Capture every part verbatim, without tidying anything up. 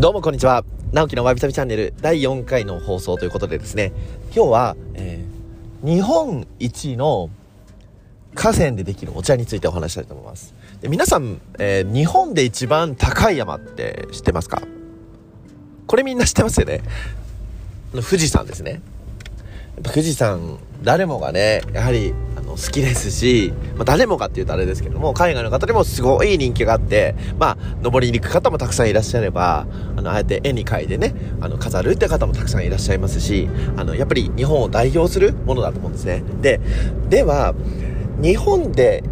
どうもこんにちは。なおきのわびさびチャンネルだいよんかいの放送ということでですね、今日は、えー、日本一の河川でできるお茶についてお話したいと思います。で皆さん、えー、日本で一番高い山って知ってますか？これみんな知ってますよね。富士山ですね。やっぱ富士山誰もがねやはりあの好きですし、まあ、誰もがっていうとあれですけども、海外の方でもすごい人気があって、まあ登りに行く方もたくさんいらっしゃれば、あのあえて絵に描いてねあの飾るって方もたくさんいらっしゃいますし、あのやっぱり日本を代表するものだと思うんですね。ででは日本で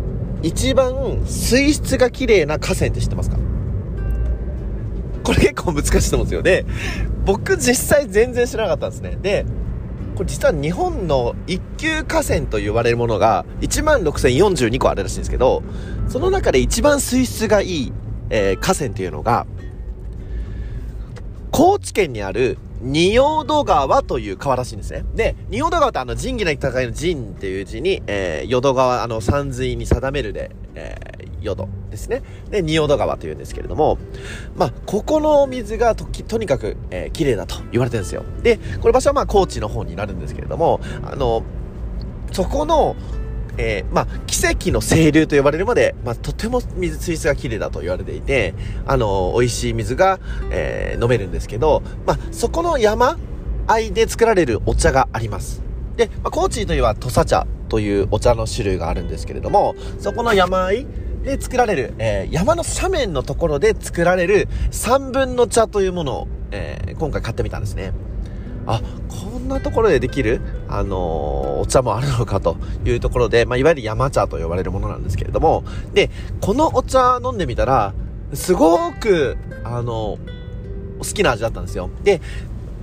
一番水質が綺麗な河川って知ってますか？これ結構難しいと思うんですよ。で僕実際全然知らなかったんですね。でこれ実は日本の一級河川と言われるものが いちまんろくせんよんじゅうに 個あるらしいんですけど、その中で一番水質がいい、えー、河川というのが高知県にある仁淀川という川らしいんですね。で、仁淀川ってあの仁義なき戦いの仁っていう字に、えー、淀川、あの山水に定めるで、えー、淀ですね。で、仁淀川というんですけれども、まあ、ここの水が と, とにかく、えー、綺麗だと言われてるんですよ。で、これ場所はまあ高知の方になるんですけれども、あの、そこの、えー、まあ、奇跡の清流と呼ばれるまで、まあ、とても水、水質が綺麗だと言われていて、あの、美味しい水が、えー、飲めるんですけど、まあ、そこの山あいで作られるお茶があります。で、まあ、高知といえば土佐茶というお茶の種類があるんですけれども、そこの山あいで作られる、えー、山の斜面のところで作られる三分の茶というものを、えー、今回買ってみたんですね。あ、こんなところでできる、あのー、お茶もあるのかというところで、まあ、いわゆる山茶と呼ばれるものなんですけれども、で、このお茶飲んでみたら、すごく、あのー、好きな味だったんですよ。で、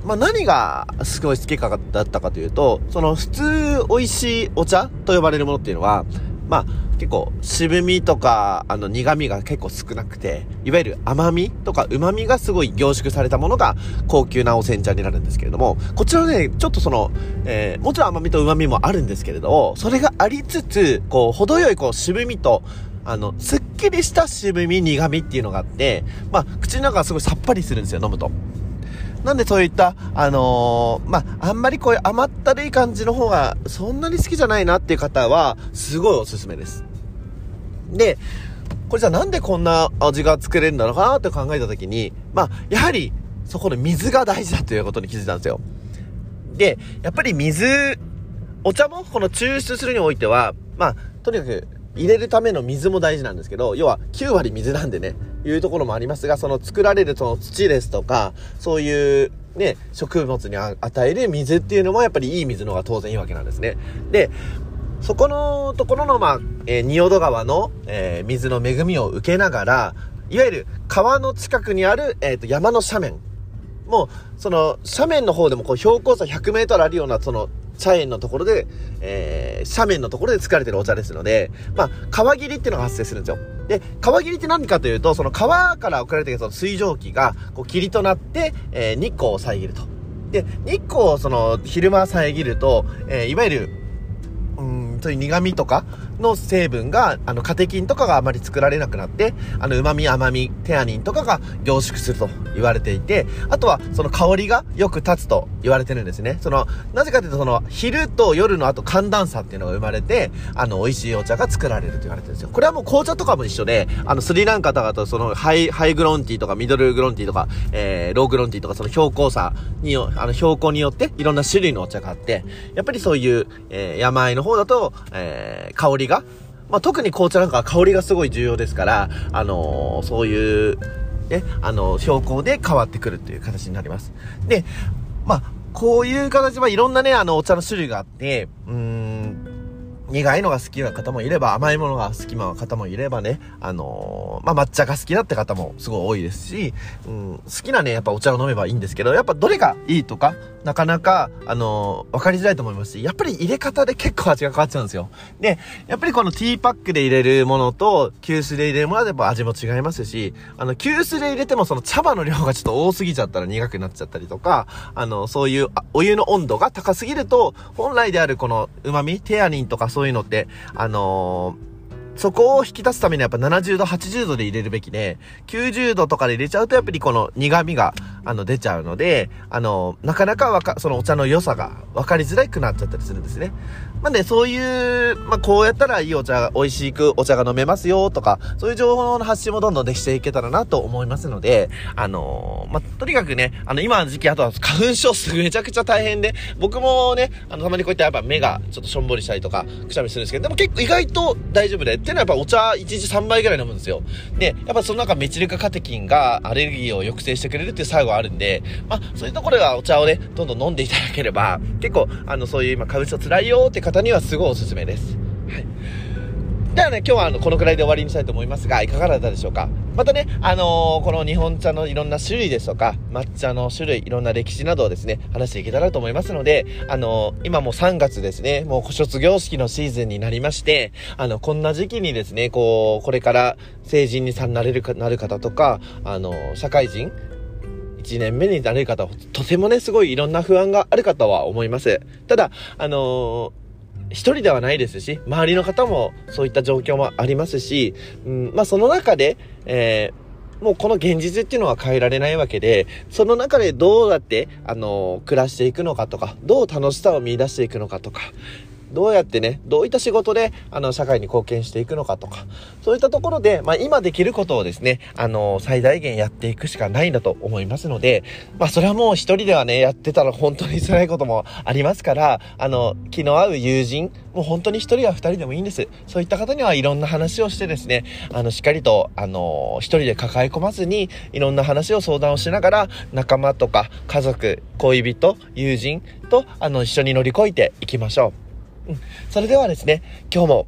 まあ、何がすごい好きかだったかというと、その普通美味しいお茶と呼ばれるものっていうのは、まあ、結構渋みとかあの苦みが結構少なくて、いわゆる甘みとか旨みがすごい凝縮されたものが高級なお煎茶になるんですけれども、こちらねちょっとその、えー、もちろん甘みと旨みもあるんですけれど、それがありつつこう程よいこう渋みとあのすっきりした渋み苦みっていうのがあって、まあ口の中がすごいさっぱりするんですよ、飲むと。なんでそういった、あのー、まあ、あんまりこういう甘ったるい感じの方がそんなに好きじゃないなっていう方は、すごいおすすめです。で、これじゃあなんでこんな味が作れるんだろうかなって考えたときに、まあ、やはり、そこの水が大事だということに気づいたんですよ。で、やっぱり水、お茶もこの抽出するにおいては、まあ、とにかく、入れるための水も大事なんですけど、要はきゅうわり水なんでね、いうところもありますが、その作られるその土ですとか、そういうね、植物に与える水っていうのもやっぱりいい水の方が当然いいわけなんですね。で、そこのところの、まあ、えー、仁淀川の、えー、水の恵みを受けながら、いわゆる川の近くにある、えーと、山の斜面。もう、その斜面の方でもこう標高差ひゃくメートルあるような、その、茶園のところで、えー、斜面のところで作られてるお茶ですので、まあ、川霧っていうのが発生するんですよ。で、川霧って何かというと、その川から送られてきたその水蒸気が、こう、霧となって、えー、日光を遮ると。で、日光をその、昼間遮ると、えー、いわゆる、うん、そういう苦味とかの成分が、あの、カテキンとかがあまり作られなくなって、あの、旨味、甘味、テアニンとかが凝縮すると言われていて、あとは、その香りがよく立つと言われてるんですね。その、なぜかというと、その、昼と夜の後、寒暖差っていうのが生まれて、あの、美味しいお茶が作られると言われてるんですよ。これはもう紅茶とかも一緒で、あの、スリランカとかと、その、ハイ、ハイグロンティーとか、ミドルグロンティーとか、えー、ローグロンティーとか、その標高差によ、あの、標高によって、いろんな種類のお茶があって、やっぱりそういう、えー、山あいの方だと、えー、香りが、まあ、特に紅茶なんかは香りがすごい重要ですから、あのー、そういう、ね、あのー、標高で変わってくるという形になります。で、まあ、こういう形はいろんなね、あの、お茶の種類があって、うーん、苦いのが好きな方もいれば、甘いものが好きな方もいればね、あのー、まあ、抹茶が好きだって方もすごい多いですし、うん、好きなね、やっぱお茶を飲めばいいんですけど、やっぱどれがいいとか、なかなか、あのー、わかりづらいと思いますし、やっぱり入れ方で結構味が変わっちゃうんですよ。で、やっぱりこのティーパックで入れるものと、急須で入れるものはやっぱ味も違いますし、あの、急須で入れてもその茶葉の量がちょっと多すぎちゃったら苦くなっちゃったりとか、あの、そういう、お湯の温度が高すぎると、本来であるこの旨味、テアニンとかそういうのって、あのー、そこを引き出すためにはやっぱななじゅうど、はちじゅうどで入れるべきで、きゅうじゅうどとかで入れちゃうとやっぱりこの苦味が、あの、出ちゃうので、あの、なかなかわか、そのお茶の良さが分かりづらくなっちゃったりするんですね。なんでそういう、まあ、こうやったらいいお茶、美味しくお茶が飲めますよとか、そういう情報の発信もどんどんできていけたらなと思いますので、あの、まあ、とにかくね、あの、今の時期、あとは花粉症すぐめちゃくちゃ大変で、僕もね、あの、たまにこういったやっぱ目がちょっとしょんぼりしたりとか、くしゃみするんですけど、でも結構意外と大丈夫で、っていうのはやっぱお茶いちにちさんばいぐらい飲むんですよ。で、やっぱその中メチル化カテキンがアレルギーを抑制してくれるっていう作用があるんで、まあ、そういうところはお茶をね、どんどん飲んでいただければ、結構、あの、そういう今、花粉症辛いよーって方にはすごいおすすめです。はい。ではね、今日はあの、このくらいで終わりにしたいと思いますが、いかがだったでしょうか。またね、あのー、この日本茶のいろんな種類ですとか、抹茶の種類、いろんな歴史などをですね、話していけたらと思いますので、あのー、今もうさんがつですね、もう卒業式のシーズンになりまして、あの、こんな時期にですね、こう、これから成人になれるか、なる方とか、あのー、社会人、いちねんめになれる方は、とてもね、すごいいろんな不安があるかとは思います。ただ、あのー、一人ではないですし、周りの方もそういった状況もありますし、うん、まあその中で、えー、もうこの現実っていうのは変えられないわけで、その中でどうやって、あのー、暮らしていくのかとか、どう楽しさを見出していくのかとか、どうやってね、どういった仕事で、あの、社会に貢献していくのかとか、そういったところで、まあ、今できることをですね、あの、最大限やっていくしかないんだと思いますので、まあ、それはもう一人ではね、やってたら本当に辛いこともありますから、あの、気の合う友人、もう本当に一人や二人でもいいんです。そういった方にはいろんな話をしてですね、あの、しっかりと、あの、一人で抱え込まずに、いろんな話を相談をしながら、仲間とか、家族、恋人、友人と、あの、一緒に乗り越えていきましょう。うん、それではですね、今日も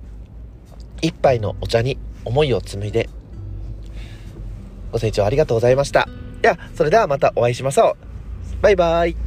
一杯のお茶に思いを紡いで、ご清聴ありがとうございました。では、それではまたお会いしましょう。バイバイ。